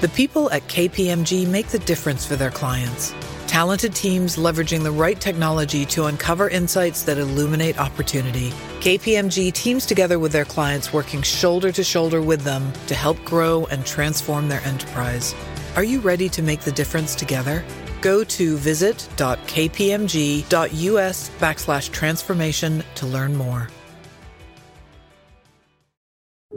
The people at KPMG make the difference for their clients. Talented teams leveraging the right technology to uncover insights that illuminate opportunity. KPMG teams together with their clients, working shoulder to shoulder with them to help grow and transform their enterprise. Are you ready to make the difference together? Go to visit.kpmg.us/transformation to learn more.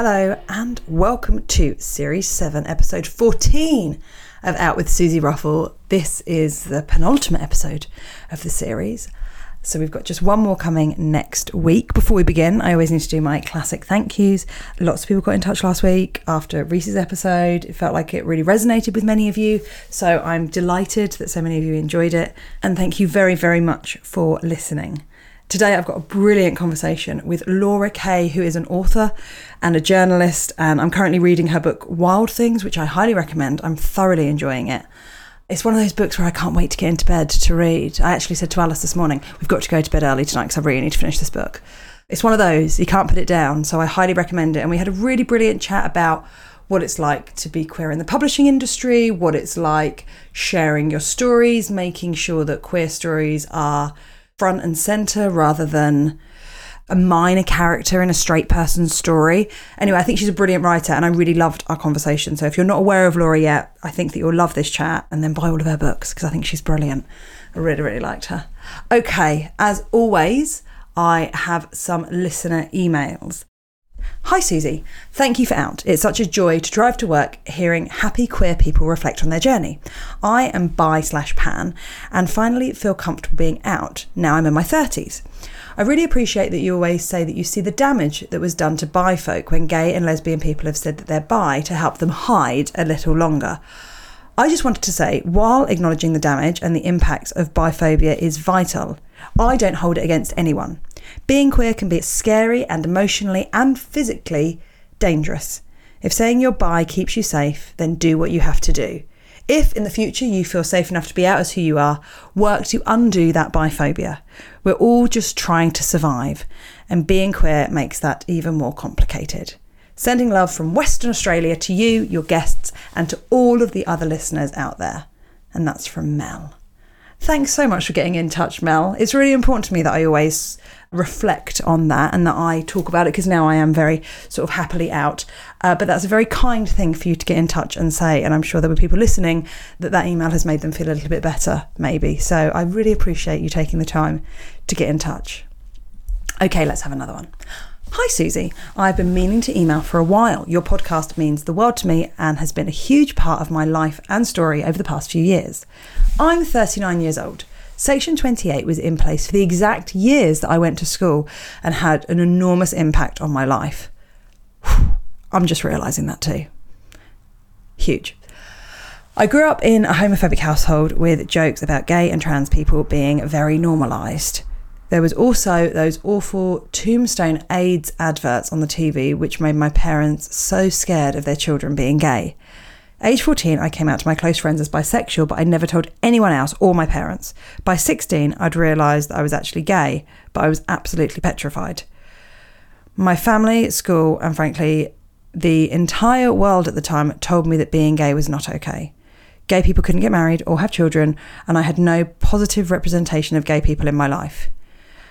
Hello and welcome to Series 7, Episode 14 of Out with Susie Ruffle. This is the penultimate episode of the series, so we've got just one more coming next week. Before we begin, I always need to do my classic thank yous. Lots of people got in touch last week after Reese's episode. It felt like it really resonated with many of you, so I'm delighted that so many of you enjoyed it, and thank you very, very much for listening. Today I've got a brilliant conversation with Laura Kay, who is an author and a journalist, and I'm currently reading her book Wild Things, which I highly recommend. I'm thoroughly enjoying it. It's one of those books where I can't wait to get into bed to read. I actually said to Alice this morning, we've got to go to bed early tonight because I really need to finish this book. It's one of those, you can't put it down, so I highly recommend it. And we had a really brilliant chat about what it's like to be queer in the publishing industry, what it's like sharing your stories, making sure that queer stories are front and centre rather than a minor character in a straight person's story. Anyway, I think she's a brilliant writer and I really loved our conversation. So if you're not aware of Laura yet, I think that you'll love this chat, and then buy all of her books because I think she's brilliant. I really, really liked her. Okay, as always, I have some listener emails. Hi Susie, thank you for Out. It's such a joy to drive to work hearing happy queer people reflect on their journey. I am bi/pan and finally feel comfortable being out. Now I'm in my 30s. I really appreciate that you always say that you see the damage that was done to bi folk when gay and lesbian people have said that they're bi to help them hide a little longer. I just wanted to say, while acknowledging the damage and the impacts of biphobia is vital, I don't hold it against anyone. Being queer can be scary and emotionally and physically dangerous. If saying you're bi keeps you safe, then do what you have to do. If in the future you feel safe enough to be out as who you are, work to undo that biphobia. We're all just trying to survive, and being queer makes that even more complicated. Sending love from Western Australia to you, your guests, and to all of the other listeners out there. And that's from Mel. Thanks so much for getting in touch, Mel. It's really important to me that I always reflect on that and that I talk about it, because now I am very sort of happily out. But that's a very kind thing for you to get in touch and say, and I'm sure there were people listening that email has made them feel a little bit better, maybe. So I really appreciate you taking the time to get in touch. Okay, let's have another one. Hi Susie, I've been meaning to email for a while. Your podcast means the world to me and has been a huge part of my life and story over the past few years. I'm 39 years old. Section 28 was in place for the exact years that I went to school and had an enormous impact on my life. I'm just realising that too. Huge. I grew up in a homophobic household with jokes about gay and trans people being very normalised. There was also those awful Tombstone AIDS adverts on the TV, which made my parents so scared of their children being gay. Age 14, I came out to my close friends as bisexual, but I never told anyone else or my parents. By 16, I'd realised that I was actually gay, but I was absolutely petrified. My family, school, and frankly, the entire world at the time told me that being gay was not okay. Gay people couldn't get married or have children, and I had no positive representation of gay people in my life.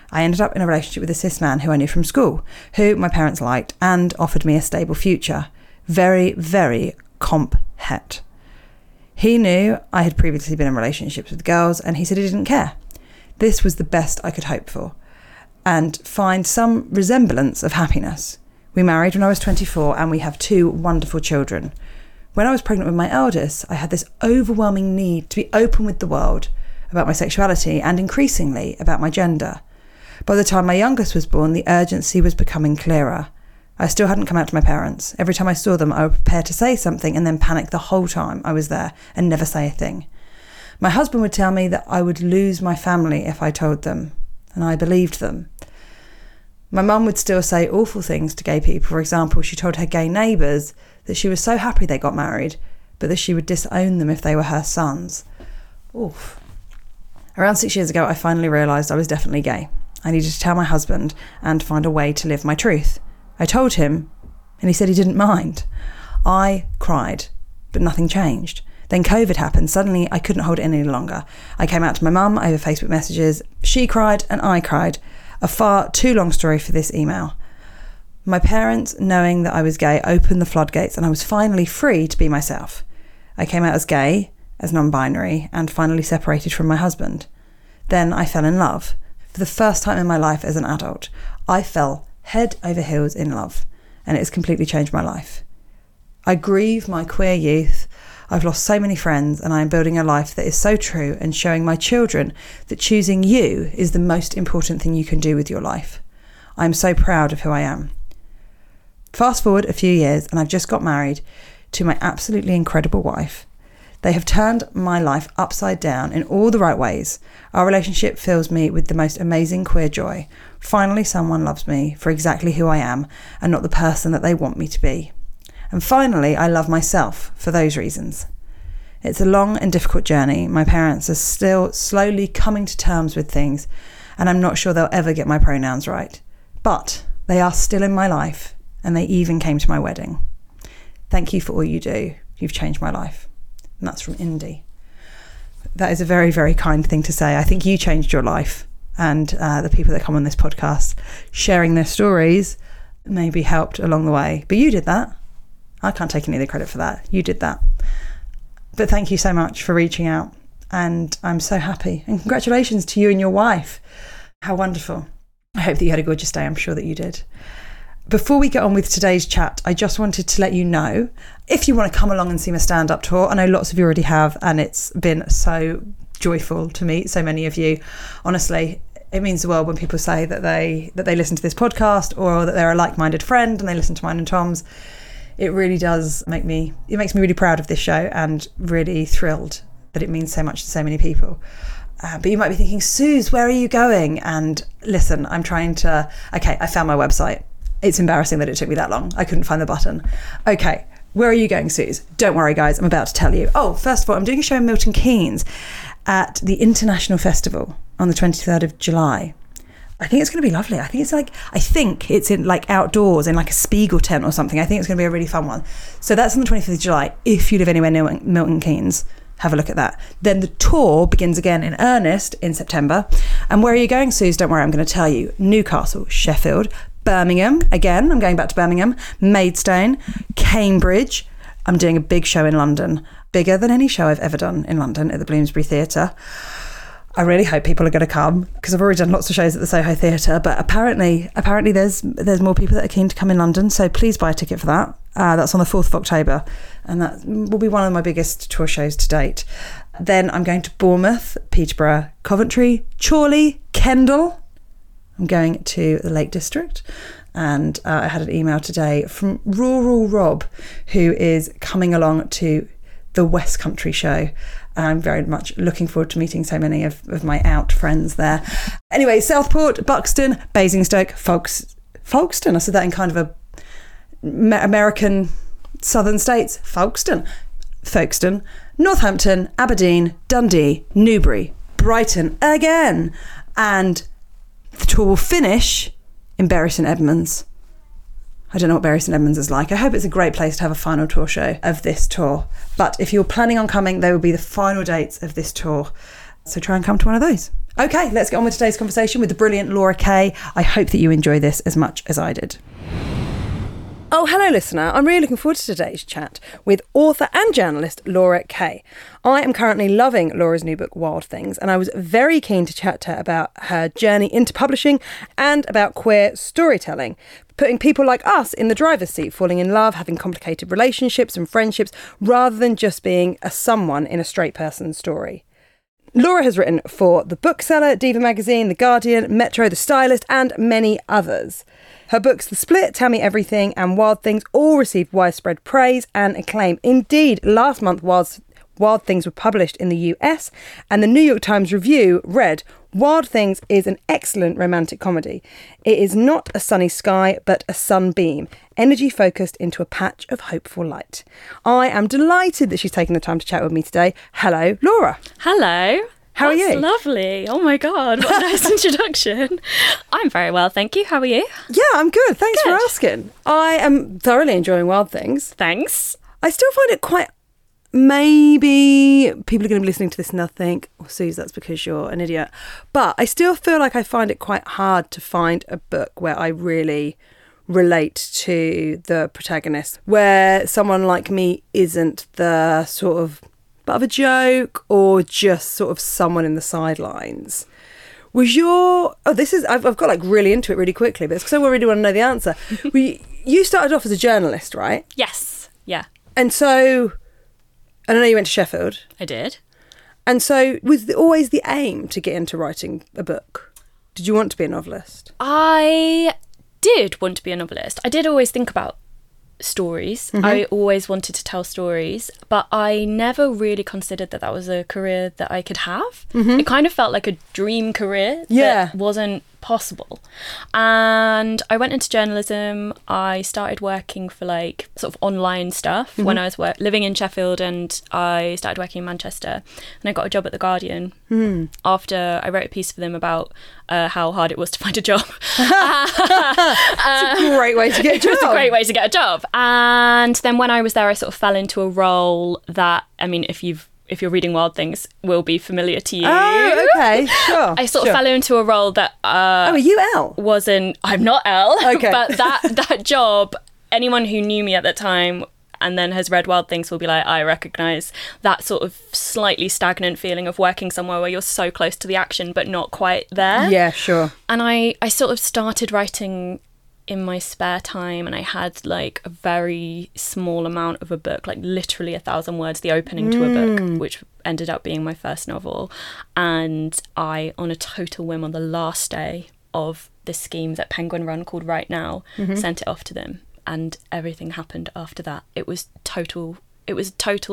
I ended up in a relationship with a cis man who I knew from school, who my parents liked and offered me a stable future. Very, very comp het. He knew I had previously been in relationships with girls and he said he didn't care. This was the best I could hope for and find some resemblance of happiness. We married when I was 24 and we have two wonderful children. When I was pregnant with my eldest, I had this overwhelming need to be open with the world about my sexuality, and increasingly about my gender. By the time my youngest was born, the urgency was becoming clearer. I still hadn't come out to my parents. Every time I saw them, I would prepare to say something and then panic the whole time I was there and never say a thing. My husband would tell me that I would lose my family if I told them, and I believed them. My mum would still say awful things to gay people. For example, she told her gay neighbours that she was so happy they got married, but that she would disown them if they were her sons. Oof. Around 6 years ago, I finally realised I was definitely gay. I needed to tell my husband and find a way to live my truth. I told him, and he said he didn't mind. I cried, but nothing changed. Then COVID happened. Suddenly, I couldn't hold it in any longer. I came out to my mum over Facebook messages. She cried, and I cried. A far too long story for this email. My parents, knowing that I was gay, opened the floodgates, and I was finally free to be myself. I came out as gay, as non-binary, and finally separated from my husband. Then I fell in love. For the first time in my life as an adult, I fell head over heels in love, and it has completely changed my life. I grieve my queer youth. I've lost so many friends, and I am building a life that is so true and showing my children that choosing you is the most important thing you can do with your life. I am so proud of who I am. Fast forward a few years, and I've just got married to my absolutely incredible wife. They have turned my life upside down in all the right ways. Our relationship fills me with the most amazing queer joy. Finally, someone loves me for exactly who I am and not the person that they want me to be. And finally, I love myself for those reasons. It's a long and difficult journey. My parents are still slowly coming to terms with things, and I'm not sure they'll ever get my pronouns right. But they are still in my life, and they even came to my wedding. Thank you for all you do. You've changed my life. And that's from Indy. That is a very, very kind thing to say. I think you changed your life, and the people that come on this podcast sharing their stories may be helped along the way. But you did that. I can't take any of the credit for that. You did that. But thank you so much for reaching out. And I'm so happy. And congratulations to you and your wife. How wonderful. I hope that you had a gorgeous day. I'm sure that you did. Before we get on with today's chat, I just wanted to let you know, if you want to come along and see my stand-up tour, I know lots of you already have, and it's been so joyful to meet so many of you. Honestly, it means the world when people say that they listen to this podcast, or that they're a like-minded friend and they listen to mine and Tom's. It really does make me, it makes me really proud of this show and really thrilled that it means so much to so many people. But you might be thinking, Suze, where are you going? And listen, I'm trying to, okay, I found my website. It's embarrassing that it took me that long. I couldn't find the button. Okay, where are you going, Suze? Don't worry, guys, I'm about to tell you. Oh, first of all, I'm doing a show in Milton Keynes at the International Festival on the 23rd of July. I think it's going to be lovely. I think it's in like outdoors in like a Spiegel tent or something. I think it's going to be a really fun one. So that's on the 25th of July. If you live anywhere near Milton Keynes, have a look at that. Then the tour begins again in earnest in September. And where are you going, Suze? Don't worry, I'm going to tell you. Newcastle, Sheffield, Birmingham. Again, I'm going back to Birmingham. Maidstone, Cambridge. I'm doing a big show in London, bigger than any show I've ever done in London at the Bloomsbury Theatre. I really hope people are going to come, because I've already done lots of shows at the Soho Theatre, but apparently there's more people that are keen to come in London, so please buy a ticket for that. That's on the 4th of October, and that will be one of my biggest tour shows to date. Then I'm going to Bournemouth, Peterborough, Coventry, Chorley, Kendal. I'm going to the Lake District, and I had an email today from Rural Rob, who is coming along to the West Country show. I'm very much looking forward to meeting so many of my out friends there. Anyway, Southport, Buxton, Basingstoke, Folkestone. I said that in kind of a American southern states. Folkestone, Northampton, Aberdeen, Dundee, Newbury, Brighton again. And the tour will finish in Bury St Edmunds. I don't know what Bury St Edmunds is like. I hope it's a great place to have a final tour show of this tour. But if you're planning on coming, they will be the final dates of this tour. So try and come to one of those. Okay, let's get on with today's conversation with the brilliant Laura Kay. I hope that you enjoy this as much as I did. Oh, hello, listener. I'm really looking forward to today's chat with author and journalist Laura Kay. I am currently loving Laura's new book, Wild Things, and I was very keen to chat to her about her journey into publishing and about queer storytelling, putting people like us in the driver's seat, falling in love, having complicated relationships and friendships, rather than just being a someone in a straight person's story. Laura has written for The Bookseller, Diva Magazine, The Guardian, Metro, The Stylist and many others. Her books The Split, Tell Me Everything and Wild Things all received widespread praise and acclaim. Indeed, last month Wild Things were published in the US and the New York Times Review read, Wild Things is an excellent romantic comedy. It is not a sunny sky, but a sunbeam, energy focused into a patch of hopeful light. I am delighted that she's taken the time to chat with me today. Hello, Laura. Hello. How are you? That's lovely. Oh my God, what a nice introduction. I'm very well, thank you. How are you? Yeah, I'm good. Thanks for asking. I am thoroughly enjoying Wild Things. Thanks. I still find it quite... Maybe people are going to be listening to this and they'll think, oh, Suze, that's because you're an idiot. But I still feel like I find it quite hard to find a book where I really relate to the protagonist, where someone like me isn't the sort of butt of a joke or just sort of someone in the sidelines. I've got like really into it really quickly, but it's because I really want to know the answer. You started off as a journalist, right? Yes. Yeah. And so... And I know you went to Sheffield. I did. And so was always the aim to get into writing a book? Did you want to be a novelist? I did want to be a novelist. I did always think about stories. Mm-hmm. I always wanted to tell stories, but I never really considered that was a career that I could have. Mm-hmm. It kind of felt like a dream career that wasn't possible. And I went into journalism. I started working for like sort of online stuff mm-hmm. when I was living in Sheffield, and I started working in Manchester, and I got a job at The Guardian after I wrote a piece for them about how hard it was to find a job. It's a great way to get a job. It was a great way to get a job. And then when I was there, I sort of fell into a role that, I mean, if you're reading Wild Things, will be familiar to you. Oh, okay, sure. I sort of fell into a role that... are you Elle? I'm not Elle, okay. But that job, anyone who knew me at that time and then has read Wild Things will be like, I recognise that sort of slightly stagnant feeling of working somewhere where you're so close to the action but not quite there. Yeah, sure. And I sort of started writing... in my spare time, and I had like a very small amount of a book, like literally 1,000 words, the opening to a book, which ended up being my first novel. And I, on a total whim, on the last day of this scheme that Penguin run called Right Now, sent it off to them, and everything happened after that. It was total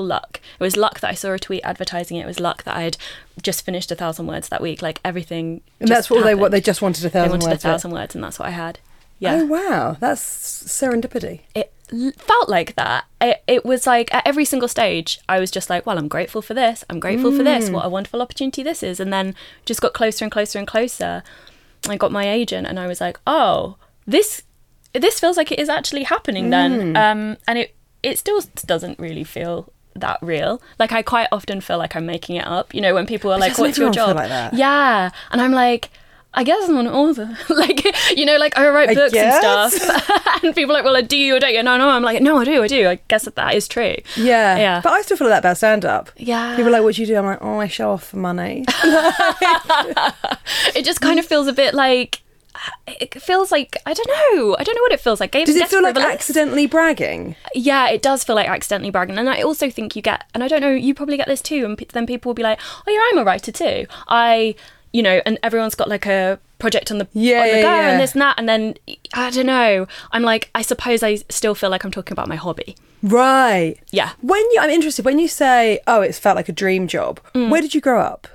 luck. It was luck that I saw a tweet advertising it. It was luck that I had just finished 1,000 words that week. Like everything. And that's what happened. They just wanted 1,000 words. They wanted 1,000 words, and that's what I had. Yeah. Oh, wow. That's serendipity. It felt like that. It was like at every single stage, I was just like, well, I'm grateful for this. I'm grateful for this. What a wonderful opportunity this is. And then just got closer and closer and closer. I got my agent and I was like, oh, this feels like it is actually happening then. And it still doesn't really feel that real. Like I quite often feel like I'm making it up. You know, when people are like, what's your job? Like that. Yeah. And I'm like... I guess I'm an author. Like, you know, like I write books and stuff. And people are like, well, do you or don't you? No. I'm like, no, I do. I guess that is true. Yeah. Yeah. But I still feel like that about stand-up. Yeah. People are like, what do you do? I'm like, oh, I show off for money. It just kind of feels a bit like... It feels like, I don't know what it feels like. Does it feel like accidentally bragging? Yeah, it does feel like accidentally bragging. And I also think you get, and I don't know, you probably get this too, and then people will be like, oh yeah, I'm a writer too. You know, and everyone's got like a project on the go and this and that. And then, I don't know, I'm like, I suppose I still feel like I'm talking about my hobby. Right. Yeah. I'm interested, when you say, oh, it felt like a dream job, where did you grow up?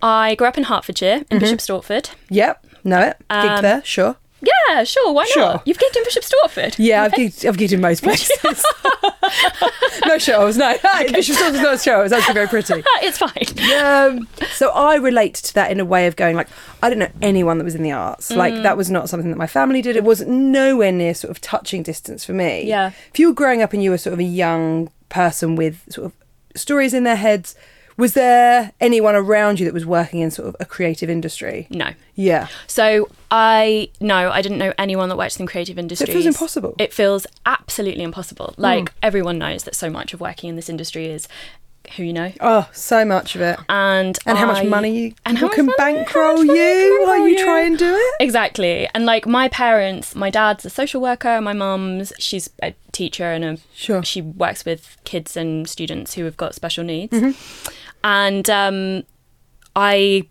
I grew up in Hertfordshire, in Bishop Stortford. Yep, know it. Gigged there, sure. Yeah, sure, why not? You've gigged in Bishop Stortford? Yeah, okay. I've gigged in most places. No shows, no. Okay. Bishop Stortford's not a show, it's actually very pretty. It's fine. So I relate to that in a way of going, like, I don't know anyone that was in the arts. Like, that was not something that my family did. It was nowhere near sort of touching distance for me. Yeah. If you were growing up and you were sort of a young person with sort of stories in their heads... Was there anyone around you that was working in sort of a creative industry? No. Yeah. So I didn't know anyone that worked in creative industries. It feels impossible. It feels absolutely impossible. Like everyone knows that so much of working in this industry is who you know. Oh, so much of it. And how much money you can bankroll try and do it. Exactly. And like my parents, my dad's a social worker. My mum's, she's a teacher and she works with kids and students who have got special needs. And my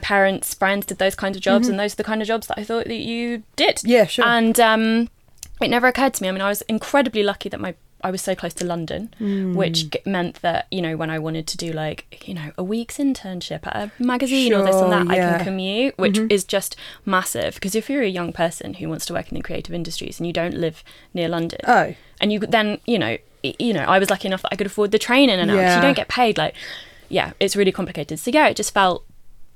parents' friends did those kinds of jobs, mm-hmm. and those are the kind of jobs that I thought that you did. Yeah, sure. And it never occurred to me. I mean, I was incredibly lucky that I was so close to London, which meant that, you know, when I wanted to do, like, you know, a week's internship at a magazine, sure, or this and that, yeah, I can commute, which mm-hmm. is just massive. Because if you're a young person who wants to work in the creative industries and you don't live near London, and you then, you know, I was lucky enough that I could afford the train in and out, because you don't get paid, like, yeah, it's really complicated. So, yeah, it just felt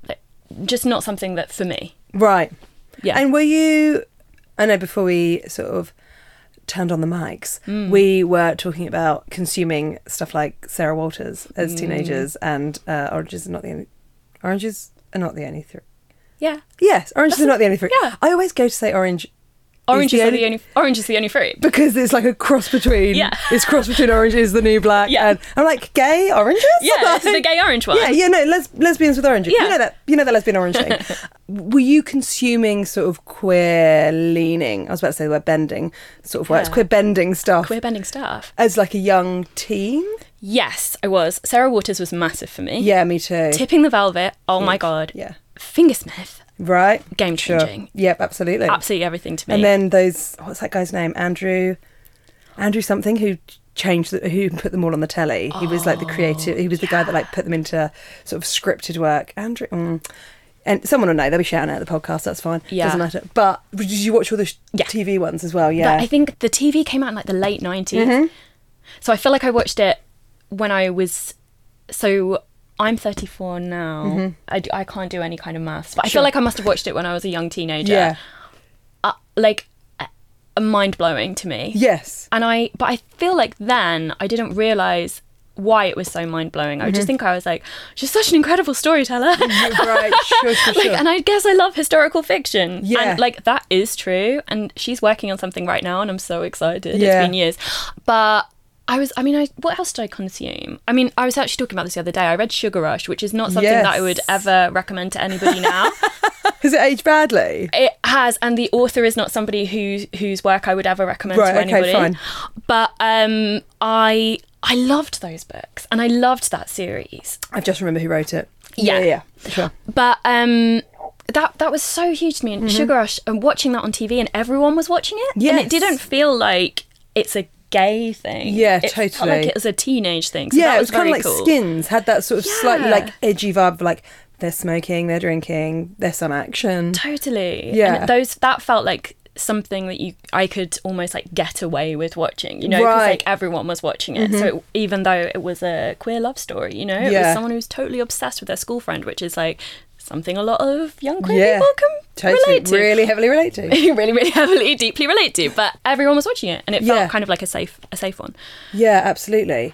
like just not something that for me. Right. Yeah. And were you, I know before we sort of turned on the mics, we were talking about consuming stuff like Sarah Waters as teenagers, and oranges are not the only three. Yeah. Yes, oranges are not the only fruit. Yeah. I always go to say orange is the only fruit, because it's like a cross between orange is the new black, and I'm like, gay oranges? Yeah, like, this is the gay orange one. Yeah, yeah, no, lesbians with oranges. Yeah. You know that lesbian orange thing. Were you consuming sort of queer leaning, I was about to say the word bending, sort of works, queer bending stuff as like a young teen? Yes, I was. Sarah Waters was massive for me. Yeah, me too. Tipping the Velvet, oh my God. Yeah. Fingersmith. Right. Game changing. Sure. Yep, absolutely. Absolutely everything to me. And then those, what's that guy's name? Andrew something, who who put them all on the telly. Oh, he was like the creative, he was the guy that like put them into sort of scripted work. Andrew, and someone will know, they'll be shouting out the podcast, that's fine. Yeah. Doesn't matter. But did you watch all the TV ones as well? Yeah. But I think the TV came out in like the late 90s. Mm-hmm. So I feel like I watched it when I was, so I'm 34 now. Mm-hmm. I can't do any kind of maths, but I feel like I must have watched it when I was a young teenager. Yeah. Mind-blowing to me. Yes. But I feel like then I didn't realise why it was so mind-blowing. Mm-hmm. I just think I was like, she's such an incredible storyteller. Right, sure. Like, and I guess I love historical fiction. Yeah. And like, that is true. And she's working on something right now and I'm so excited. Yeah. It's been years. But what else did I consume? I mean, I was actually talking about this the other day. I read Sugar Rush, which is not something that I would ever recommend to anybody now. Has it aged badly? It has, and the author is not somebody whose work I would ever recommend to anybody. Right, okay, fine. But I loved those books, and I loved that series. I just remember who wrote it. Yeah. Yeah, sure. But that was so huge to me, and mm-hmm. Sugar Rush, and watching that on TV, and everyone was watching it, and it didn't feel like it's a gay thing. Yeah, it totally felt like it was a teenage thing. So yeah, it was kind of like cool. Skins had that sort of slightly like edgy vibe, like they're smoking, they're drinking, there's some action. Totally. Yeah. And that felt like something that I could almost like get away with watching, you know, because like everyone was watching it. Mm-hmm. So even though it was a queer love story, you know, it was someone who's totally obsessed with their school friend, which is like something a lot of young queer people can relate to. Really heavily relate to. really heavily, deeply relate to. But everyone was watching it, and it felt kind of like a safe one. Yeah, absolutely.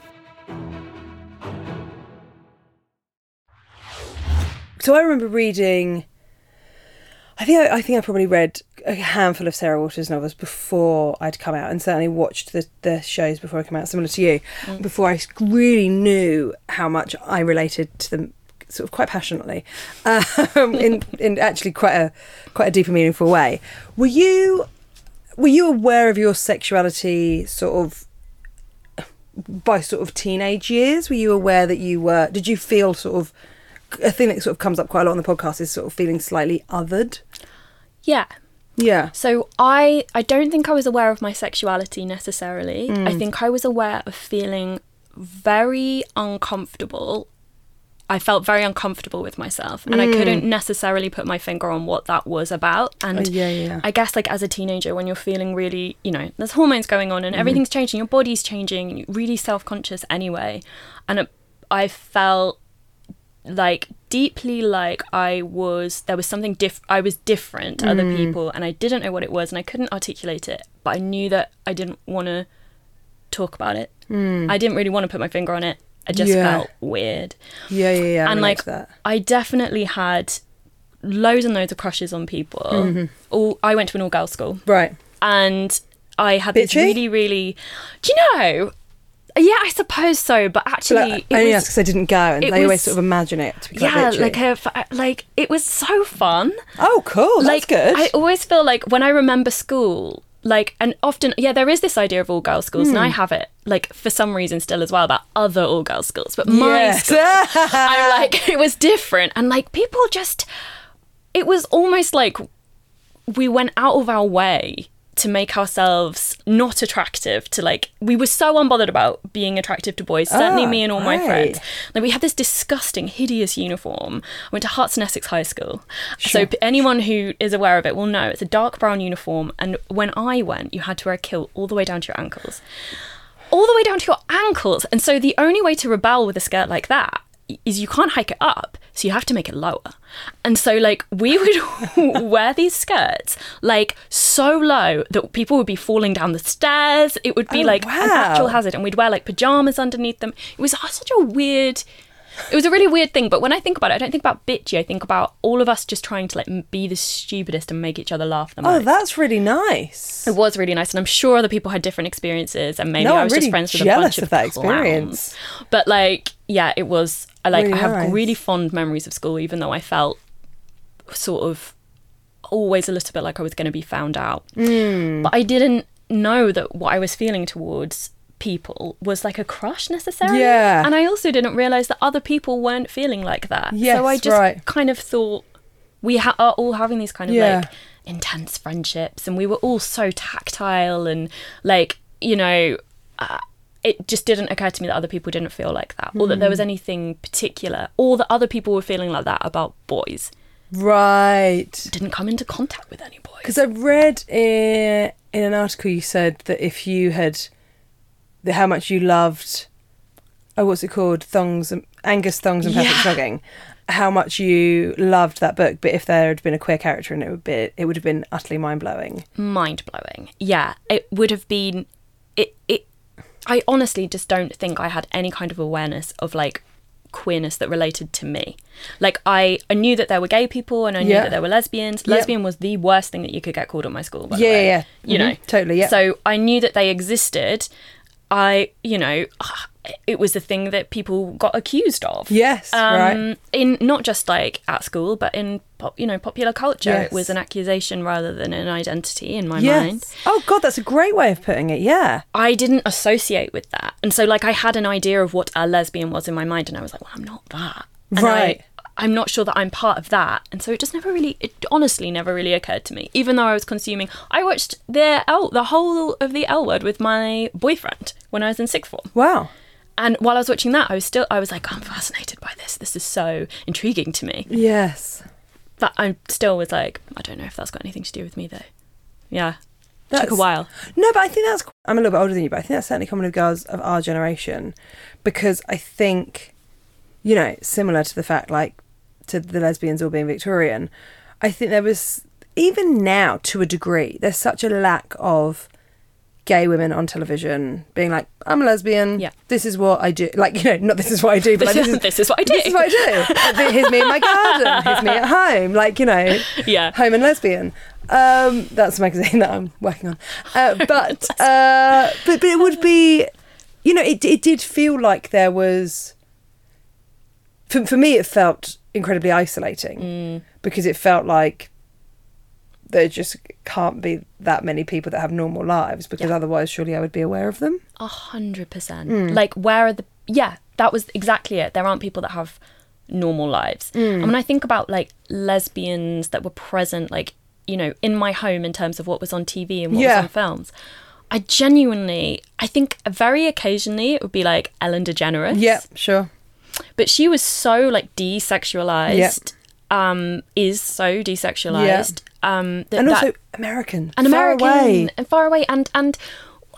So I remember reading, I think I probably read a handful of Sarah Waters novels before I'd come out, and certainly watched the shows before I came out, similar to you, before I really knew how much I related to them, sort of quite passionately, in actually quite a deep and meaningful way. Were you aware of your sexuality sort of by sort of teenage years? Were you aware that you were? Did you feel sort of? A thing that sort of comes up quite a lot on the podcast is sort of feeling slightly othered. Yeah. Yeah. So I don't think I was aware of my sexuality necessarily. I think I was aware of feeling very uncomfortable I felt very uncomfortable with myself, and I couldn't necessarily put my finger on what that was about. And I guess, like, as a teenager, when you're feeling really, you know, there's hormones going on and everything's changing, your body's changing, and you're really self-conscious anyway. And I felt like deeply like I was different to other people, and I didn't know what it was, and I couldn't articulate it, but I knew that I didn't want to talk about it. I didn't really want to put my finger on it. I just felt weird. I and like that. I definitely had loads and loads of crushes on people. I went to an all-girls school, right? And I had this really do you know? Yeah, I suppose so. But actually, only because I didn't go, and they always sort of imagine it. To be like it was so fun. Oh, cool! Like, that's good. I always feel like when I remember school. Like, and often, there is this idea of all-girls schools, and I have it, like, for some reason still as well, about other all-girls schools. But my school, I'm like, it was different. And, like, people just, it was almost like we went out of our way to make ourselves not attractive to, like, we were so unbothered about being attractive to boys, certainly me and all my friends. Like, we had this disgusting, hideous uniform. I went to Herts and Essex High School. Sure. So anyone who is aware of it will know it's a dark brown uniform, and when I went, you had to wear a kilt all the way down to your ankles. All the way down to your ankles! And so the only way to rebel with a skirt like that is you can't hike it up, so you have to make it lower. And so, like, we would wear these skirts, like, so low that people would be falling down the stairs. It would be, an actual hazard. And we'd wear, like, pyjamas underneath them. It was such a weird... It was a really weird thing. But when I think about it, I don't think about bitchy. I think about all of us just trying to, like, be the stupidest and make each other laugh the most. Oh, that's really nice. It was really nice. And I'm sure other people had different experiences. And maybe I was really just friends with a bunch of that experience. Clowns. But, like, yeah, it was... I have really fond memories of school, even though I felt sort of always a little bit like I was going to be found out. But I didn't know that what I was feeling towards people was like a crush necessarily. Yeah. And I also didn't realise that other people weren't feeling like that. Yes, so I just kind of thought we are all having these kind of like intense friendships, and we were all so tactile and, like, you know... it just didn't occur to me that other people didn't feel like that, or that there was anything particular, or that other people were feeling like that about boys. Right. Didn't come into contact with any boys. Because I read in an article you said that if you had, how much you loved, what's it called? Angus Thongs and Perfect Jogging. How much you loved that book, but if there had been a queer character in it, it would have been utterly mind-blowing. Mind-blowing, yeah. It would have been... I honestly just don't think I had any kind of awareness of, like, queerness that related to me. Like, I knew that there were gay people, and I knew that there were lesbians. Lesbian was the worst thing that you could get called at my school, by the way. You know? Totally, So I knew that they existed. You know, it was the thing that people got accused of. Yes, right. In not just, like, at school, but in, popular culture. Yes. It was an accusation rather than an identity in my mind. Oh, God, that's a great way of putting it, yeah. I didn't associate with that. And so, like, I had an idea of what a lesbian was in my mind, and I was like, well, I'm not that. And I'm not sure that I'm part of that. And so it just never really, it honestly never really occurred to me, even though I was consuming. I watched the whole of the L Word with my boyfriend when I was in sixth form. Wow. And while I was watching that, I was like, I'm fascinated by this. This is so intriguing to me. Yes. But I still was like, I don't know if that's got anything to do with me, though. Yeah. That took a while. No, but I think I'm a little bit older than you, but I think that's certainly common with girls of our generation, because I think, you know, similar to the fact, like, to the lesbians all being Victorian, I think there was, even now, to a degree, there's such a lack of gay women on television being like, I'm a lesbian, this is what I do. Like, you know, not this is what I do, but this is what I do. This is what I do. Here's me in my garden. Here's me at home. Like, you know, Home and Lesbian. That's a magazine that I'm working on. But it would be, you know, it did feel like there was... For me, it felt incredibly isolating because it felt like there just can't be that many people that have normal lives, because otherwise surely I would be aware of them. 100%. Like, where are the... Yeah, that was exactly it. There aren't people that have normal lives. And when I think about, like, lesbians that were present, like, you know, in my home in terms of what was on TV and what was on films... I think very occasionally it would be, like, Ellen DeGeneres. Yeah, sure. But she was so like desexualized, is so desexualized. Yeah. And also that, American. An American. Far away. And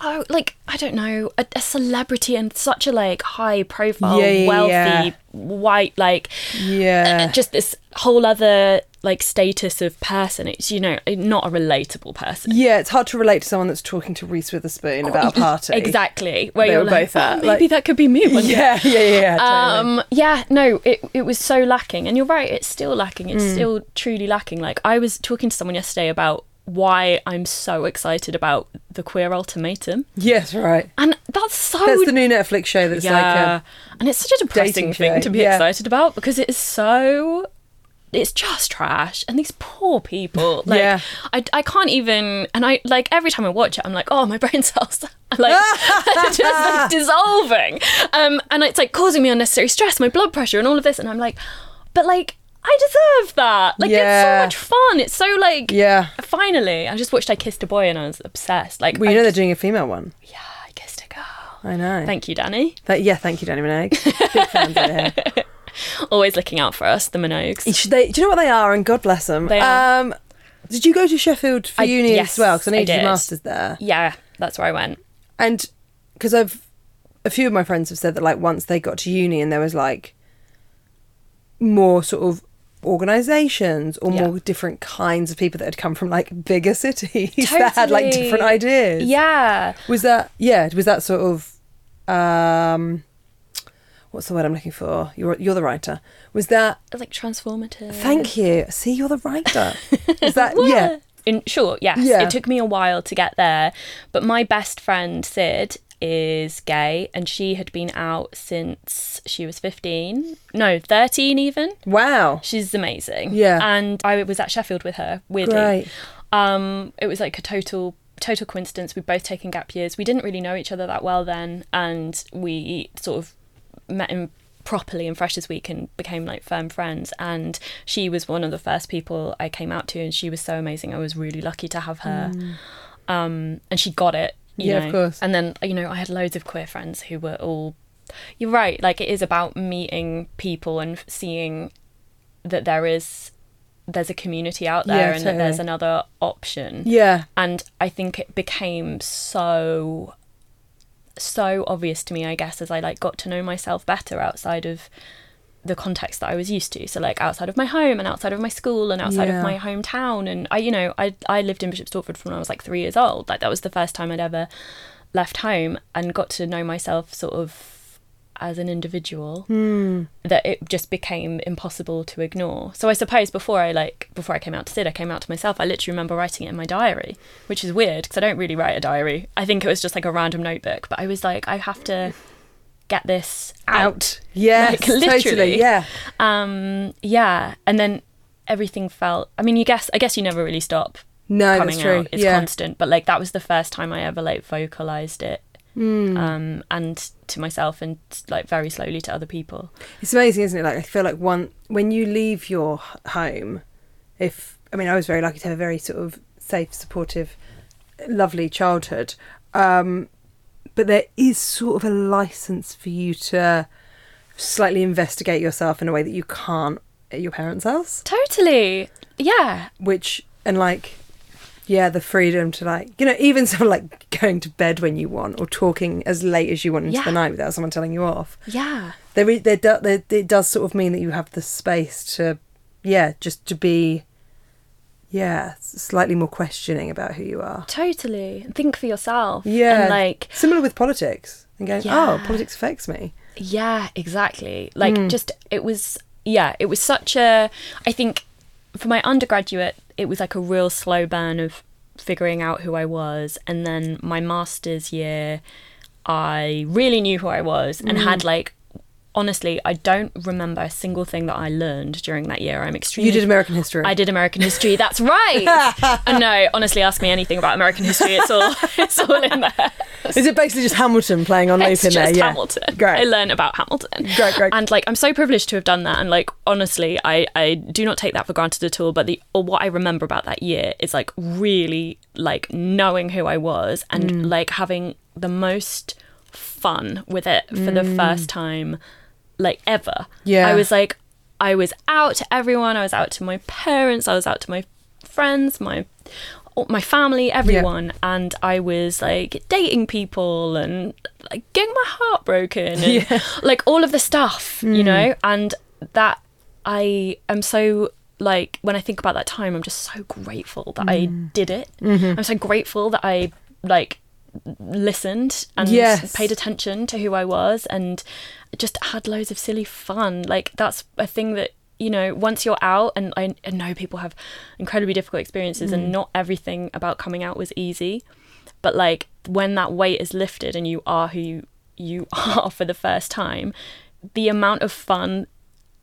oh, like, I don't know, a celebrity and such a like high profile, wealthy, white, like, just this whole other like status of person. It's, you know, not a relatable person. Yeah, it's hard to relate to someone that's talking to Reese Witherspoon about a party. Exactly. Where they you're like, both at. Maybe like, that could be me one day. Yeah. Totally. Yeah, no, it was so lacking. And you're right, it's still lacking. It's still truly lacking. Like, I was talking to someone yesterday about why I'm so excited about The Queer Ultimatum. Yes, right. And that's so... That's the new Netflix show that's like a... And it's such a depressing thing to be excited about because it is so... It's just trash. And these poor people, like, I can't even, and I, like, every time I watch it, I'm like, oh, my brain cells are, like, just, like, dissolving. And it's, like, causing me unnecessary stress, my blood pressure and all of this. And I'm like, but, like, I deserve that. Like, it's so much fun. It's so, like, finally. I just watched I Kissed a Boy and I was obsessed. Like, well, you know they're doing a female one. Yeah, I Kissed a Girl. I know. Thank you, Dani. Thank you, Dani Minogue. Big fans over here. Always looking out for us, the Minogues. Do you know what they are? And God bless them. They are. Did you go to Sheffield for uni as well? Because I know you did your masters there. Yeah, that's where I went. And because a few of my friends have said that like once they got to uni and there was like more sort of organisations or more different kinds of people that had come from like bigger cities that had like different ideas. Yeah. Was that sort of? What's the word I'm looking for? You're the writer. Was that... Like transformative. Thank you. See, you're the writer. Is that... yeah. Sure, yes. Yeah. It took me a while to get there. But my best friend, Sid, is gay. And she had been out since she was 15. No, 13 even. Wow. She's amazing. Yeah. And I was at Sheffield with her, weirdly. Great. It was like a total coincidence. We'd both taken gap years. We didn't really know each other that well then. And we sort of... met him properly in Freshers Week and became like firm friends, and she was one of the first people I came out to, and she was so amazing. I was really lucky to have her, and she got it, you know? Of course. And then, you know, I had loads of queer friends who were all, you're right, like it is about meeting people and seeing that there's a community out there, and that there's another option. Yeah. And I think it became so obvious to me, I guess, as I like got to know myself better outside of the context that I was used to, so like outside of my home and outside of my school and outside of my hometown. And I, you know, I lived in Bishop Stortford from when I was like 3 years old. Like that was the first time I'd ever left home, and got to know myself sort of as an individual that it just became impossible to ignore. So I suppose before I came out to Sid, I came out to myself. I literally remember writing it in my diary, which is weird because I don't really write a diary. I think it was just like a random notebook, but I was like, I have to get this out. Yes, like, literally. Totally, yeah. And then everything felt, I mean, I guess you never really stop coming that's true. Out. It's constant, but like that was the first time I ever like vocalised it. And to myself, and like very slowly to other people. It's amazing, isn't it? Like I feel like when you leave your home, I was very lucky to have a very sort of safe, supportive, lovely childhood, but there is sort of a license for you to slightly investigate yourself in a way that you can't at your parents' house. Totally, yeah. Which, and like, yeah, the freedom to like, you know, even sort of like going to bed when you want, or talking as late as you want into the night without someone telling you off. Yeah. It does sort of mean that you have the space to, just to be, slightly more questioning about who you are. Totally. Think for yourself. Yeah. And like, similar with politics. And going, oh, politics affects me. Yeah, exactly. Like just, it was such a, I think for my undergraduate, it was like a real slow burn of figuring out who I was. And then my master's year, I really knew who I was and had like, honestly, I don't remember a single thing that I learned during that year. I'm extremely... You did American history. I did American history. That's right. And no, honestly, ask me anything about American history. It's all in there. Is it basically just Hamilton playing on loop in there? It's just Hamilton. Great. I learned about Hamilton. Great. And like, I'm so privileged to have done that. And like, honestly, I do not take that for granted at all. But what I remember about that year is like really like knowing who I was and like having the most fun with it for the first time. like ever. Yeah. I was like, I was out to everyone. I was out to my parents. I was out to my friends, my family, everyone. Yeah. And I was like dating people and like getting my heart broken and yeah. like all of the stuff, you know, and that I am so like, when I think about that time, I'm just so grateful that I did it. Mm-hmm. I'm so grateful that I like listened and paid attention to who I was and just had loads of silly fun. Like that's a thing that, you know, once you're out, and I know people have incredibly difficult experiences and not everything about coming out was easy, but like when that weight is lifted and you are who you are for the first time, the amount of fun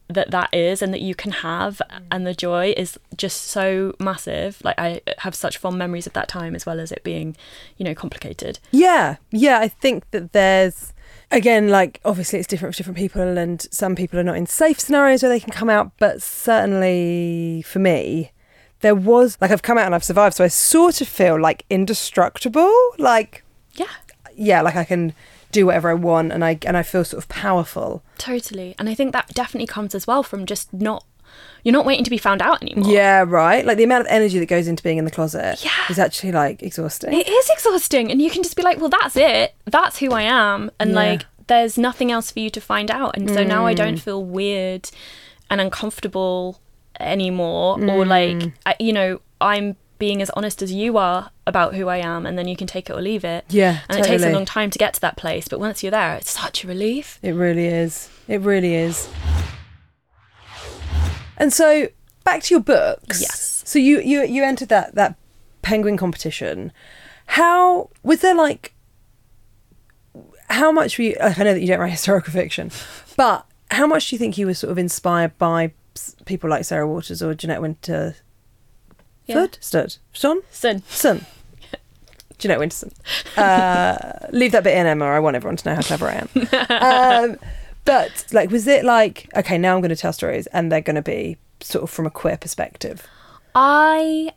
that is and that you can have and the joy is just so massive. Like I have such fond memories of that time, as well as it being, you know, complicated. Yeah, I think that there's, again, like obviously it's different for different people and some people are not in safe scenarios where they can come out, but certainly for me there was, like, I've come out and I've survived, so I sort of feel like indestructible, like yeah, like I can do whatever I want and I feel sort of powerful. Totally. And I think that definitely comes as well from just you're not waiting to be found out anymore. Yeah, right. Like the amount of energy that goes into being in the closet is actually like exhausting. It is exhausting. And you can just be like, well, that's it. That's who I am. And like, there's nothing else for you to find out. And so now I don't feel weird and uncomfortable anymore. Or like, you know, I'm being as honest as you are about who I am, and then you can take it or leave it. Yeah, and totally. It takes a long time to get to that place, but once you're there, it's such a relief. It really is. And so back to your books. Yes. So you entered that Penguin competition. How was there, like, how much were you, like, I know that you don't write historical fiction, but how much do you think you were sort of inspired by people like Sarah Waters or Jeanette Winter? Yeah. Son. Jeanette Winterson. Leave that bit in, Emma. I want everyone to know how clever I am. But like, was it like, okay, now I'm going to tell stories and they're going to be sort of from a queer perspective? I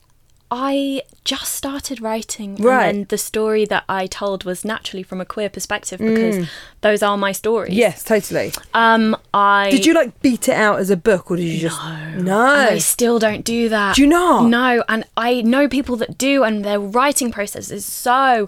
just started writing, right, and the story that I told was naturally from a queer perspective because those are my stories. Yes, totally. Did you like beat it out as a book, or did you just... No. And I still don't do that. Do you not? No, and I know people that do, and their writing process is so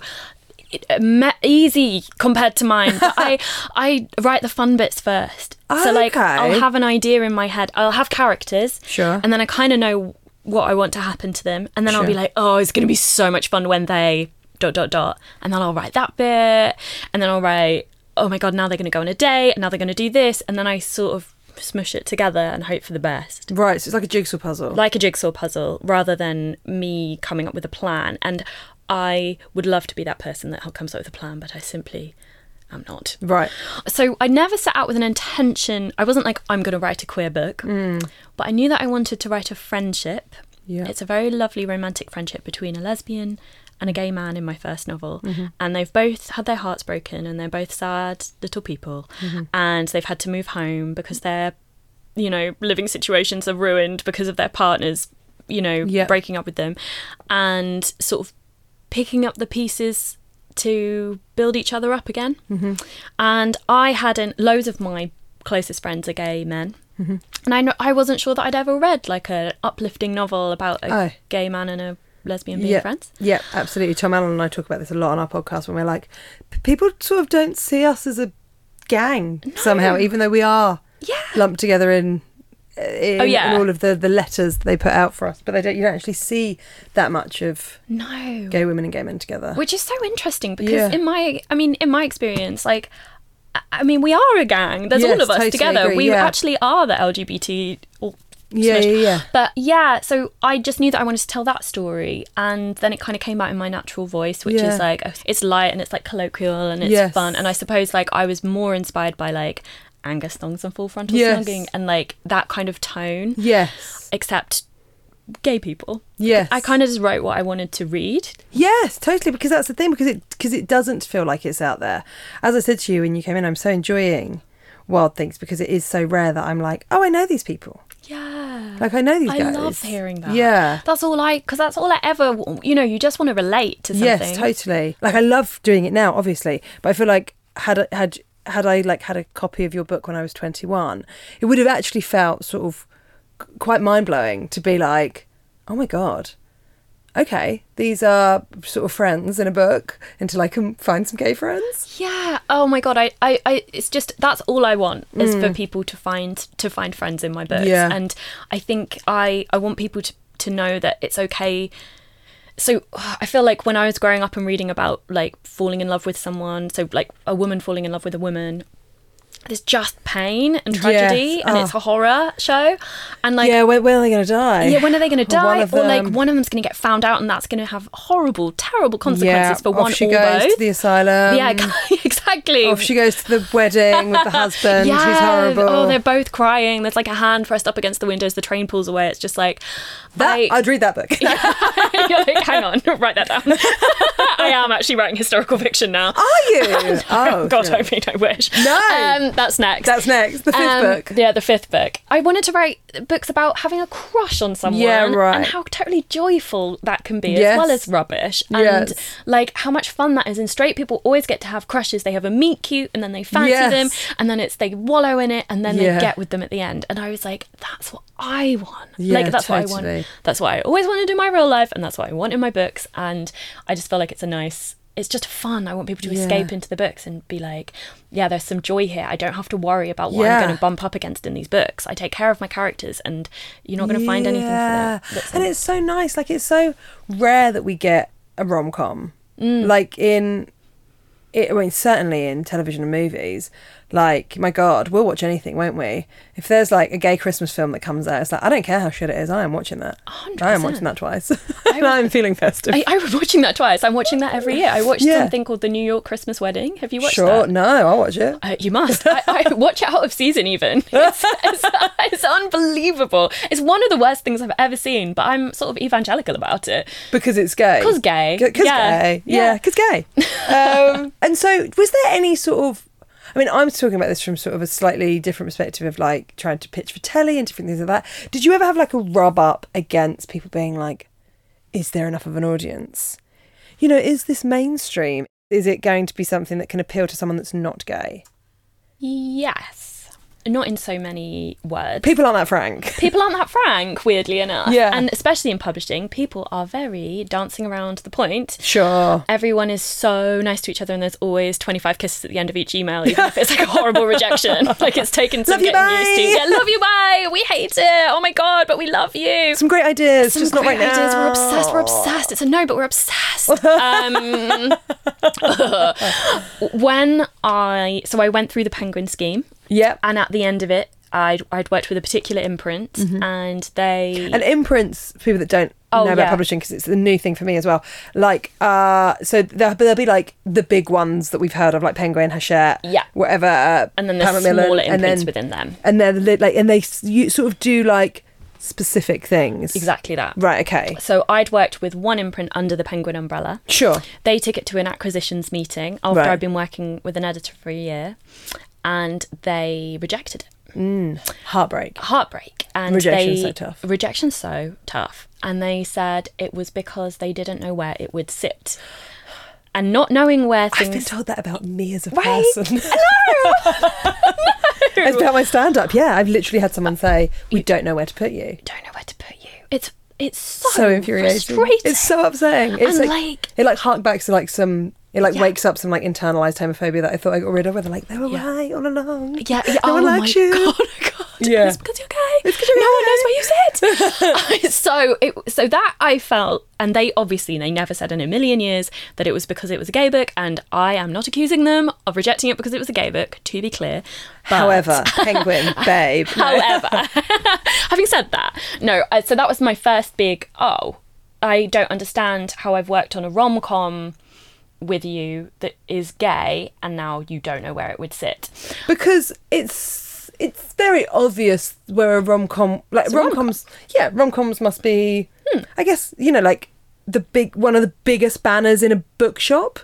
easy compared to mine. But I write the fun bits first. So like, okay. I'll have an idea in my head. I'll have characters. Sure. And then I kind of know what I want to happen to them, and then I'll be like, oh, it's going to be so much fun when they ... and then I'll write that bit, and then I'll write, oh my god, now they're going to go on a date, and now they're going to do this, and then I sort of smush it together and hope for the best. Right, so it's like a jigsaw puzzle rather than me coming up with a plan. And I would love to be that person that comes up with a plan, but I simply am not. Right. So I never set out with an intention. I wasn't like, I'm going to write a queer book, but I knew that I wanted to write a friendship. Yeah. It's a very lovely romantic friendship between a lesbian and a gay man in my first novel. Mm-hmm. And they've both had their hearts broken, and they're both sad little people. Mm-hmm. And they've had to move home because their, you know, living situations are ruined because of their partners, you know, breaking up with them, and sort of picking up the pieces to build each other up again. Mm-hmm. And I hadn't, loads of my closest friends are gay men. Mm-hmm. And I wasn't sure that I'd ever read like an uplifting novel about a gay man and a lesbian being friends. Yeah, absolutely. Tom Allen and I talk about this a lot on our podcast, when we're like, people sort of don't see us as a gang somehow, even though we are lumped together in all of the letters that they put out for us, but you don't actually see that much of gay women and gay men together, which is so interesting because in my experience, like, I mean, we are a gang. There's all of us totally together. Agree. We actually are the LGBT. But yeah, so I just knew that I wanted to tell that story, and then it kind of came out in my natural voice, which is like, it's light and it's like colloquial and it's fun. And I suppose like I was more inspired by like Angus thongs and full frontal snogging and like that kind of tone, except gay people. I kind of just wrote what I wanted to read. Yes, totally, because that's the thing, because it doesn't feel like it's out there. As I said to you when you came in, I'm so enjoying Wild Things because it is so rare that I'm like, oh, I know these people. Yeah, like I know these guys. I love hearing that. Yeah, that's all I ever, you know, you just want to relate to something. Yes, totally. Like I love doing it now, obviously, but I feel like had had I like had a copy of your book when I was 21, it would have actually felt sort of quite mind-blowing to be like, oh my God, okay, these are sort of friends in a book until I can find some gay friends. Yeah. Oh my God. I it's just, that's all I want is for people to find friends in my books. Yeah. And I think I want people to know that it's okay. So I feel like when I was growing up and reading about like falling in love with someone, so like a woman falling in love with a woman, there's just pain and tragedy, yes. And it's a horror show, and like, yeah, when are they going to die? Yeah, when are they going to die? Or like one of them's going to get found out, and that's going to have horrible, terrible consequences for one. Off she goes to the asylum. Yeah, exactly. Off she goes to the wedding with the husband. Yeah. Who's horrible. Oh, they're both crying. There's like a hand pressed up against the window as the train pulls away. It's just like that. I'd read that book. Yeah. You're like, hang on, write that down. I am actually writing historical fiction now. Are you? Oh God, yeah. I mean, I wish. No. That's next. The fifth book. Yeah, the fifth book. I wanted to write books about having a crush on someone. Yeah, right. And how totally joyful that can be, yes. As well as rubbish. And like how much fun that is. And straight people always get to have crushes. They have a meet cute and then they fancy them and then it's they wallow in it and then they get with them at the end. And I was like, that's what I want. Yeah, like that's totally. What I want. That's what I always wanted in my real life and that's what I want in my books. And I just feel like it's just fun. I want people to escape into the books and be like, yeah, there's some joy here. I don't have to worry about what I'm going to bump up against in these books. I take care of my characters and you're not going to find anything for that. And it's so nice. Like, it's so rare that we get a rom-com. Like certainly in television and movies, like, my God, we'll watch anything, won't we? If there's like a gay Christmas film that comes out, it's like, I don't care how shit it is, I am watching that. 100%. I am watching that twice. And I'm feeling festive. I was watching that twice. I'm watching that every year. I watched something called The New York Christmas Wedding. Have you watched that? Sure, no, I'll watch it. You must. I watch it out of season even. It's unbelievable. It's one of the worst things I've ever seen, but I'm sort of evangelical about it. Because it's gay. Because gay. And so was there any sort of, I mean, I'm talking about this from sort of a slightly different perspective of like trying to pitch for telly and different things like that. Did you ever have like a rub up against people being like, is there enough of an audience? You know, is this mainstream? Is it going to be something that can appeal to someone that's not gay? Yes. Not in so many words. People aren't that frank. Weirdly enough. Yeah. And especially in publishing, people are very dancing around the point. Sure. Everyone is so nice to each other and there's always 25 kisses at the end of each email, even if it's like a horrible rejection. Like, it's taken some getting used to. Yeah, love you, bye. We hate it. Oh my God, but we love you. Some great ideas, some just great not right ideas. Now. We're obsessed. It's a no, but we're obsessed. I went through the Penguin scheme. Yep. And at the end of it, I'd worked with a particular imprint, and they... And imprints, people that don't know about publishing, because it's the new thing for me as well. Like, so there'll be like the big ones that we've heard of, like Penguin, Hachette, whatever. And then there's smaller imprints within them. And they're like, and they sort of do like specific things. Exactly that. Right, okay. So I'd worked with one imprint under the Penguin umbrella. Sure. They took it to an acquisitions meeting after I'd been working with an editor for a year. And they rejected it. Heartbreak. And rejection's so tough. And they said it was because they didn't know where it would sit. And not knowing where things... I've been told that about me as a person. No! It's about my stand-up, yeah. I've literally had someone say, we don't know where to put you. It's so infuriating. Frustrating. It's so upsetting. It's like... It like harked back to like some... It like wakes up some like internalised homophobia that I thought I got rid of, where they're like, they were right all along. No one likes you. God. Yeah. It's because you're gay. No one knows where you sit. So that I felt, and they never said in a million years that it was because it was a gay book, and I am not accusing them of rejecting it because it was a gay book, to be clear. But... However, Penguin, babe. Having said that, so that was my first big, I don't understand how I've worked on a rom-com with you that is gay and now you don't know where it would sit, because it's very obvious where a rom-com, like, so rom-coms must be I guess, you know, like the big one of the biggest banners in a bookshop,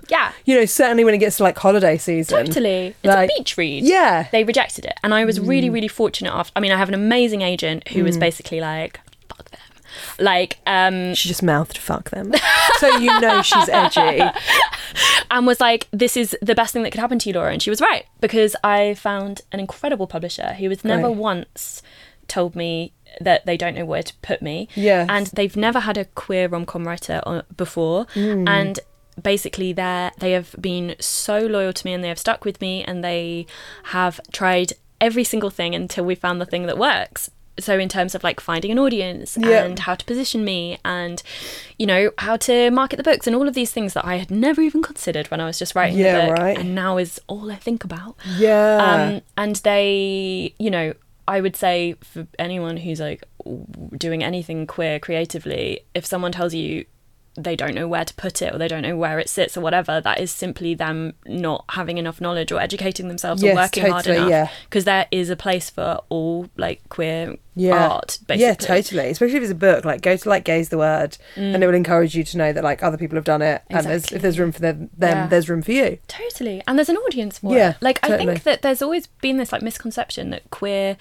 you know, certainly when it gets to like holiday season. Totally. Like, it's a beach read. They rejected it, and I was really fortunate. I have an amazing agent who was basically like, fuck them. Like, she just mouthed "fuck them," so you know she's edgy. And was like, "This is the best thing that could happen to you, Laura." And she was right, because I found an incredible publisher who has never once told me that they don't know where to put me. Yeah, and they've never had a queer rom-com writer before, and basically they have been so loyal to me, and they have stuck with me, and they have tried every single thing until we found the thing that works. So in terms of like finding an audience and how to position me and, you know, how to market the books and all of these things that I had never even considered when I was just writing the book, and now is all I think about. Yeah. And they, you know, I would say for anyone who's like doing anything queer creatively, if someone tells you they don't know where to put it or they don't know where it sits or whatever, that is simply them not having enough knowledge or educating themselves or working hard enough, because there is a place for all like queer art, basically. Yeah, totally. Especially if it's a book, like go to like Gaze the Word and it will encourage you to know that like other people have done it, and there's, if there's room for them there's room for you. Totally. And there's an audience for it. Like I think that there's always been this like misconception that queer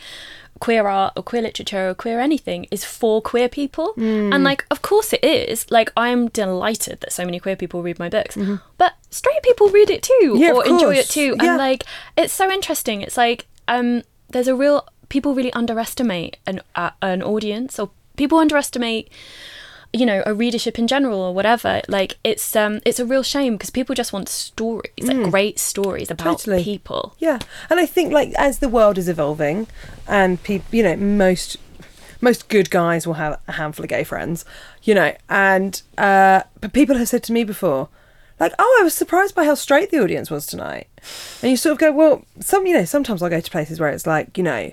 art or queer literature or queer anything is for queer people, and like of course it is. Like I'm delighted that so many queer people read my books, but straight people read it too or enjoy it too, and like it's so interesting. It's like there's a real, people really underestimate an audience, or people underestimate, you know, a readership in general or whatever. Like it's a real shame, because people just want stories, like great stories about people. Yeah. And I think like as the world is evolving and people, you know, most good guys will have a handful of gay friends, you know, and but people have said to me before, like, oh, I was surprised by how straight the audience was tonight. And you sort of go, well, sometimes I'll go to places where it's like, you know,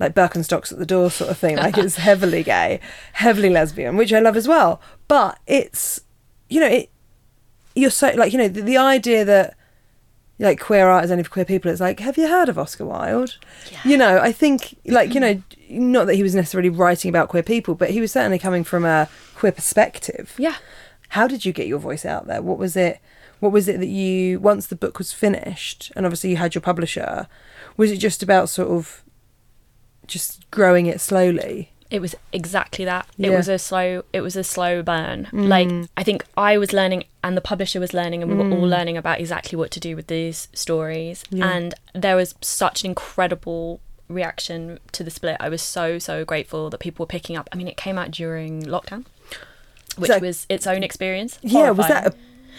like Birkenstocks at the door sort of thing. Like it's heavily gay, heavily lesbian, which I love as well. But it's, you know, you're so like, you know, the idea that like queer art is only for queer people. It's like, have you heard of Oscar Wilde? Yeah. You know, I think like, you know, not that he was necessarily writing about queer people, but he was certainly coming from a queer perspective. Yeah. How did you get your voice out there? What was it that you, once the book was finished and obviously you had your publisher, was it just about sort of just growing it slowly? It was exactly that. Yeah. It was a slow burn. Like I think I was learning and the publisher was learning, and we were all learning about exactly what to do with these stories. Yeah. And there was such an incredible reaction to The Split. I was so grateful that people were picking up. I mean, it came out during lockdown, which was its own experience. Horrifying. Yeah, was that a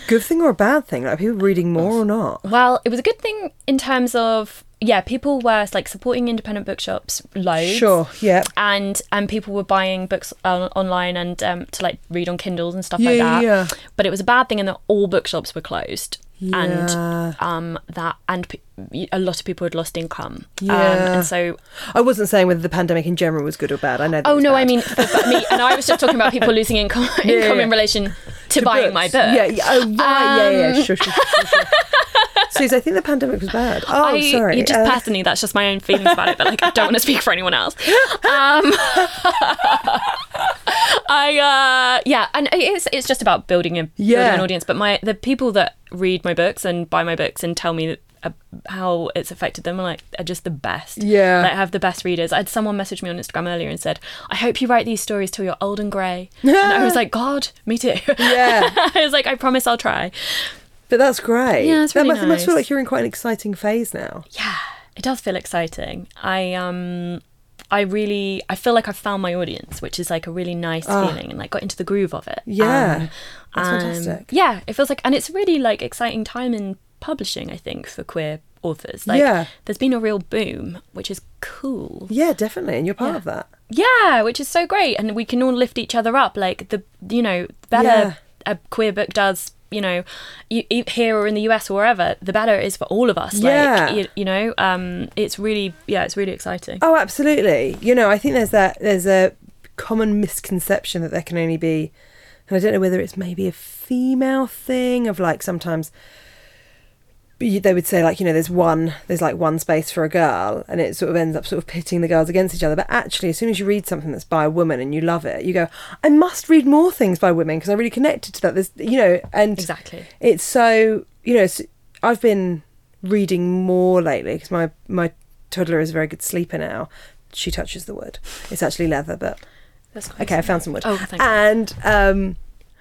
good thing or a bad thing? Like, are people reading more or not? Well, it was a good thing in terms of, yeah, people were like supporting independent bookshops loads. Sure, yeah. And people were buying books online and to like read on Kindles and stuff like that. Yeah. But it was a bad thing in that all bookshops were closed. Yeah. And a lot of people had lost income. Yeah. And so I wasn't saying whether the pandemic in general was good or bad. I know. That oh no, bad. I mean, and I was just talking about people losing income in relation to buying books. My book. Yeah, yeah. Oh, right. Yeah. Sure. Susie, I think the pandemic was bad. Oh, sorry. Just personally, that's just my own feelings about it, but like I don't want to speak for anyone else. And it's just about building an audience. But the people that read my books and buy my books and tell me how it's affected them are just the best. Yeah. Like, I have the best readers. I had someone message me on Instagram earlier and said, I hope you write these stories till you're old and grey. And I was like, God, me too. Yeah. I was like, I promise I'll try. But that's great. Yeah, that's really nice. It must feel like you're in quite an exciting phase now. Yeah, it does feel exciting. I feel like I've found my audience, which is like a really nice feeling, and like got into the groove of it. Yeah, that's fantastic. Yeah, it feels like, and it's really like exciting time in publishing, I think, for queer authors. Like, there's been a real boom, which is cool. Yeah, definitely, and you're part of that. Yeah, which is so great, and we can all lift each other up. Like the better a queer book does, you know, here or in the US or wherever, the better it is for all of us. Yeah. Like, you know, it's really exciting. Oh, absolutely. You know, I think there's a common misconception that there can only be, and I don't know whether it's maybe a female thing of like sometimes they would say like, you know, there's one space for a girl, and it sort of ends up sort of pitting the girls against each other. But actually, as soon as you read something that's by a woman and you love it, you go, I must read more things by women because I really connected to that. There's, you know, and exactly, it's so, you know, I've been reading more lately because my toddler is a very good sleeper now. She touches the wood. It's actually leather, but That's nice. Okay, I found some wood. Oh, thank you. And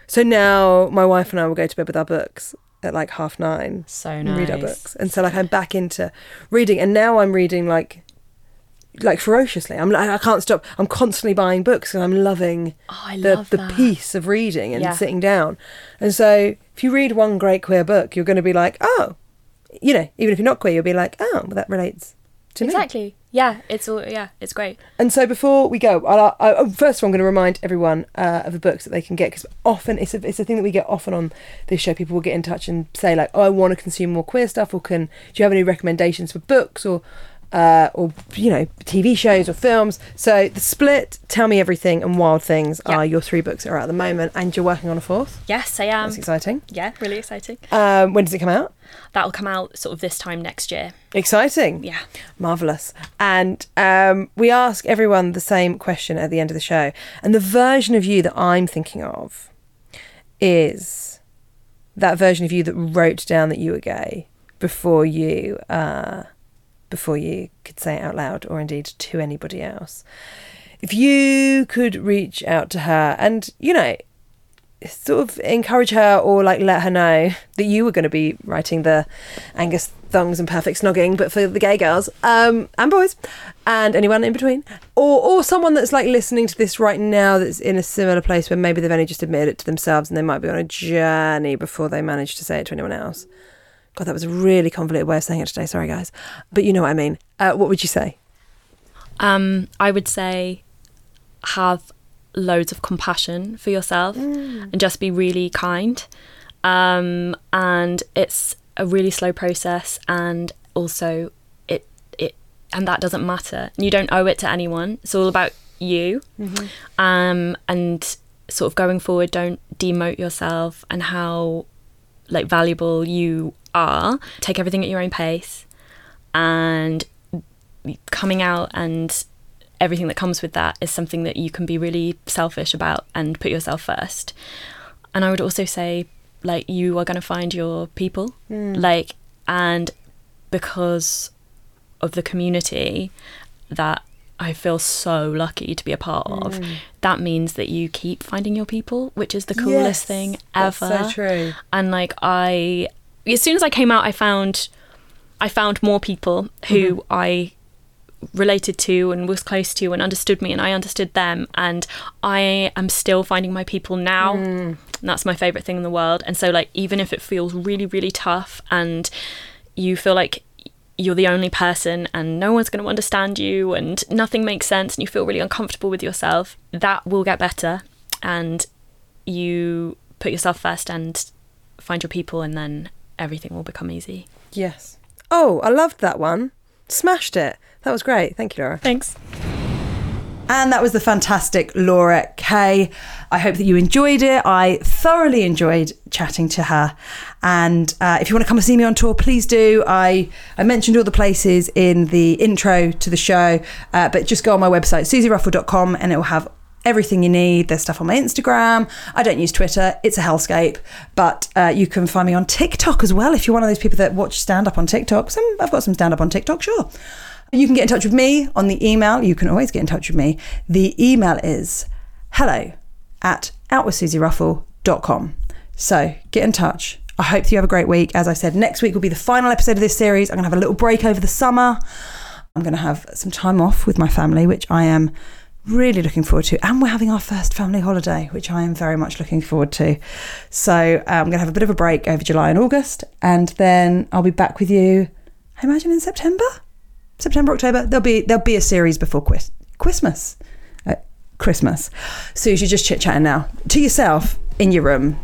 so now my wife and I will go to bed with our books at like 9:30. So nice. Read our books. And so like I'm back into reading, and now I'm reading like ferociously. I'm like, I can't stop. I'm constantly buying books, and I'm loving the peace of reading and sitting down. And so if you read one great queer book, you're going to be like, oh, you know, even if you're not queer, you'll be like, oh, well, that relates to me. Exactly. Yeah, it's all, yeah, it's great. And so before we go, first of all, I'm going to remind everyone of the books that they can get, because often it's a thing that we get often on this show. People will get in touch and say like, oh, I want to consume more queer stuff, or do you have any recommendations for books or you know, TV shows or films? So The Split, Tell Me Everything and Wild Things are your three books that are out at the moment, and you're working on a fourth. Yes, I am. That's exciting. Yeah, really exciting. When does it come out? That'll come out sort of this time next year. Exciting. Yeah. Marvellous. And we ask everyone the same question at the end of the show, and the version of you that I'm thinking of is that version of you that wrote down that you were gay before you could say it out loud, or indeed to anybody else. If you could reach out to her and, you know, sort of encourage her, or like let her know that you were going to be writing the Angus Thongs and Perfect Snogging, but for the gay girls and boys and anyone in between, or someone that's like listening to this right now that's in a similar place where maybe they've only just admitted it to themselves and they might be on a journey before they manage to say it to anyone else. God, that was a really convoluted way of saying it today. Sorry, guys. But you know what I mean. What would you say? I would say have loads of compassion for yourself and just be really kind. And it's a really slow process, and also it and that doesn't matter. You don't owe it to anyone. It's all about you. Mm-hmm. And sort of going forward, don't demote yourself and how like valuable you are. Take everything at your own pace, and coming out and everything that comes with that is something that you can be really selfish about and put yourself first. And I would also say, like, you are going to find your people, like, and because of the community that I feel so lucky to be a part of, that means that you keep finding your people, which is the coolest thing ever. That's so true. And like as soon as I came out, I found more people who I related to and was close to and understood me, and I understood them, and I am still finding my people now. And that's my favourite thing in the world. And so like, even if it feels really, really tough and you feel like you're the only person and no one's going to understand you and nothing makes sense and you feel really uncomfortable with yourself, that will get better, and you put yourself first and find your people, and then everything will become easy. Yes. Oh, I loved that one. Smashed it. That was great. Thank you, Laura. Thanks. And that was the fantastic Laura Kay. I hope that you enjoyed it. I thoroughly enjoyed chatting to her. And if you want to come and see me on tour, please do. I mentioned all the places in the intro to the show, but just go on my website, susieruffle.com, and it will have everything you need. There's stuff on my Instagram. I don't use Twitter. It's a hellscape. But you can find me on TikTok as well, if you're one of those people that watch stand-up on TikTok. I've got some stand-up on TikTok, sure. You can get in touch with me on the email. You can always get in touch with me. The email is hello@outwithsusieruffle.com. So get in touch. I hope that you have a great week. As I said, next week will be the final episode of this series. I'm going to have a little break over the summer. I'm going to have some time off with my family, which I am really looking forward to, and we're having our first family holiday, which I am very much looking forward to. So I'm going to have a bit of a break over July and August, and then I'll be back with you, I imagine, in September, October. There'll be a series before Christmas. Christmas. Susie, just chit-chatting now to yourself in your room.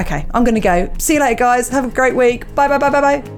Okay, I'm going to go. See you later, guys. Have a great week. Bye.